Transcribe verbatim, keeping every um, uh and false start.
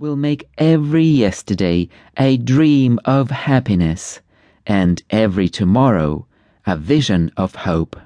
will make every yesterday a dream of happiness, and every tomorrow a vision of hope.